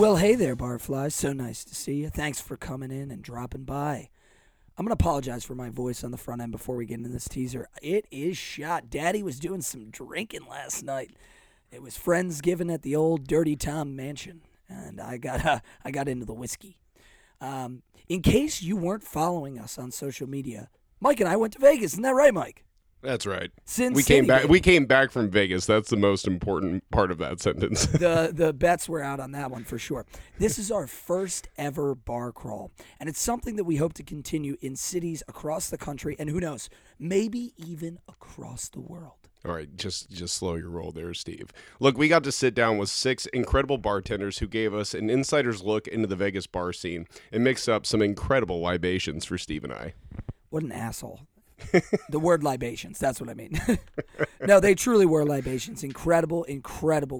Well, hey there, barflies. So nice to see you. Thanks for coming in and dropping by. I'm going to apologize for my voice on the front end before we get into this teaser. It is shot. Daddy was doing some drinking last night. It was Friendsgiving at the old Dirty Tom Mansion, and I got into the whiskey. In case you weren't following us on social media, Mike and I went to Vegas. Isn't that right, Mike? That's right. Since we came back, from Vegas. That's the most important part of that sentence. The bets were out on that one for sure. This is our first ever bar crawl, and it's something that we hope to continue in cities across the country, and who knows, maybe even across the world. All right, just slow your roll there, Steve. Look, we got to sit down with 6 incredible bartenders who gave us an insider's look into the Vegas bar scene and mixed up some incredible libations for Steve and I. What an asshole. The word libations, that's what I mean. No, they truly were libations. Incredible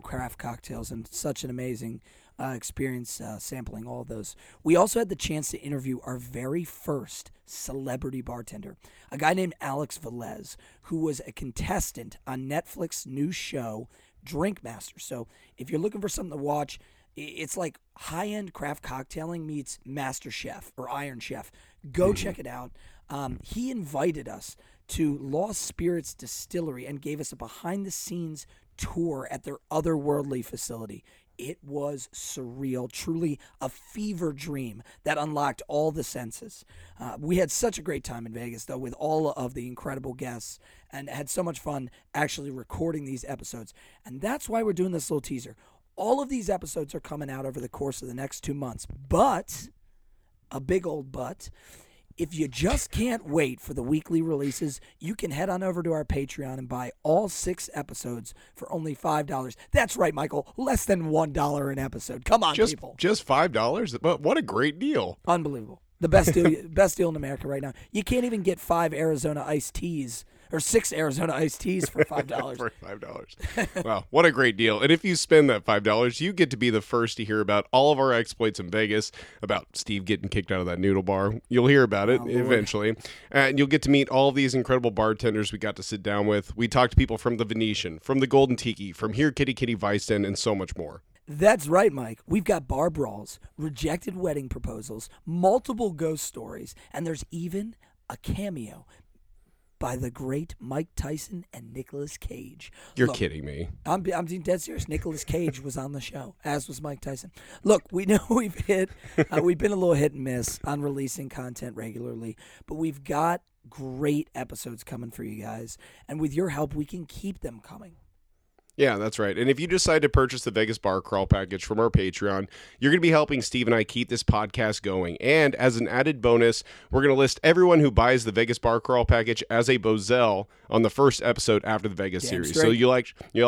craft cocktails, and such an amazing experience sampling all of those. We also had the chance to interview our very first celebrity bartender, a guy named Alex Velez, who was a contestant on Netflix's new show, Drink Master. So if you're looking for something to watch, it's like high-end craft cocktailing meets Master Chef or Iron Chef. Go check it out. He invited us to Lost Spirits Distillery and gave us a behind-the-scenes tour at their otherworldly facility. It was surreal, truly a fever dream that unlocked all the senses. We had such a great time in Vegas, though, with all of the incredible guests, and had so much fun actually recording these episodes. And that's why we're doing this little teaser. All of these episodes are coming out over the course of the next 2 months, but, a big old but, if you just can't wait for the weekly releases, you can head on over to our Patreon and buy all 6 episodes for only $5. That's right, Michael, less than $1 an episode. Come on, people. Just $5? But what a great deal. Unbelievable. The best deal, best deal in America right now. You can't even get 5 Arizona iced teas or 6 Arizona iced teas for $5. For $5. Wow, what a great deal. And if you spend that $5, you get to be the first to hear about all of our exploits in Vegas, about Steve getting kicked out of that noodle bar. You'll hear about it eventually. And you'll get to meet all of these incredible bartenders we got to sit down with. We talked to people from the Venetian, from the Golden Tiki, from Here Kitty Kitty Vice Den, and so much more. That's right, Mike. We've got bar brawls, rejected wedding proposals, multiple ghost stories, and there's even a cameo by the great Mike Tyson and Nicolas Cage. You're Look, kidding me. I'm dead serious. Nicolas Cage was on the show, as was Mike Tyson. Look, we know we've been a little hit and miss on releasing content regularly, but we've got great episodes coming for you guys, and with your help, we can keep them coming. Yeah, that's right. And if you decide to purchase the Vegas Bar Crawl package from our Patreon, you're going to be helping Steve and I keep this podcast going. And as an added bonus, we're going to list everyone who buys the Vegas Bar Crawl package as a Bozell on the first episode after the Vegas series. Straight. So you'll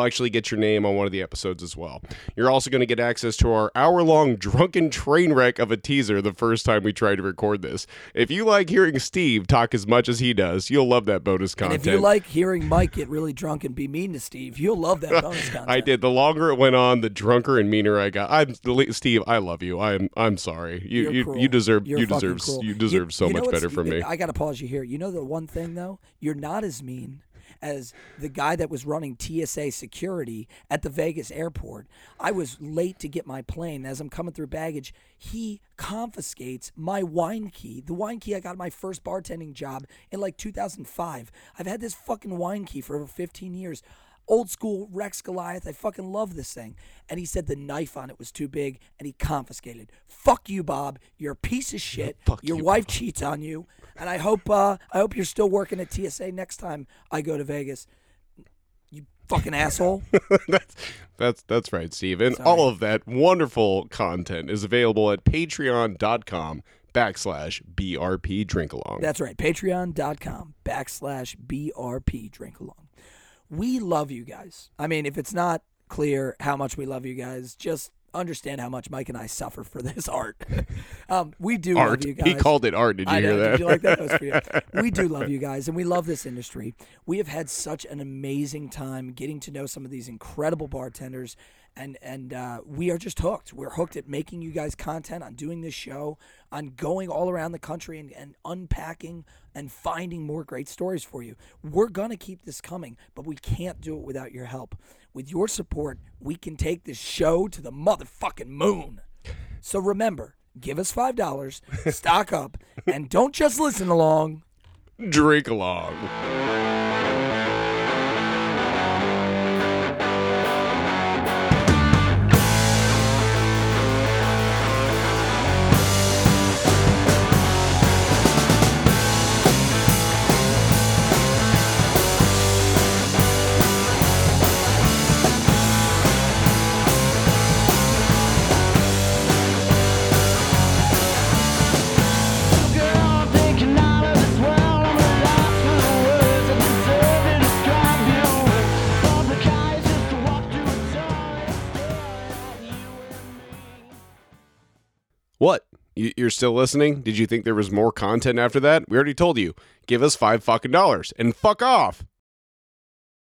actually get your name on one of the episodes as well. You're also going to get access to our hour-long drunken train wreck of a teaser the first time we tried to record this. If you like hearing Steve talk as much as he does, you'll love that bonus content. And if you like hearing Mike get really drunk and be mean to Steve, you'll love that. I did. The longer it went on, the drunker and meaner I got. Steve, I love you. I'm sorry. You deserve so much better from me. I got to pause you here. You know the one thing though? You're not as mean as the guy that was running TSA security at the Vegas airport. I was late to get my plane. As I'm coming through baggage, he confiscates my wine key. The wine key I got at my first bartending job in like 2005. I've had this fucking wine key for over 15 years. Old school Rex Goliath. I fucking love this thing. And he said the knife on it was too big, and he confiscated. Fuck you, Bob. You're a piece of shit. Yeah, your wife cheats on you. And I hope you're still working at TSA next time I go to Vegas. You fucking asshole. That's right, Steve. And all of that wonderful content is available at patreon.com/brpdrinkalong. That's right. Patreon.com/brpdrinkalong. We love you guys. I mean, if it's not clear how much we love you guys, just understand how much Mike and I suffer for this art. We do art. Love you guys. He called it art. Did you hear that? Did you like that? That was for you. We do love you guys, and we love this industry. We have had such an amazing time getting to know some of these incredible bartenders, and we are just hooked. We're hooked at making you guys content, on doing this show, on going all around the country and unpacking and finding more great stories for you. We're going to keep this coming, but we can't do it without your help. With your support, we can take this show to the motherfucking moon. So remember, give us $5, stock up, and don't just listen along. Drink along. What? You're still listening? Did you think there was more content after that? We already told you. Give us $5 fucking dollars and fuck off.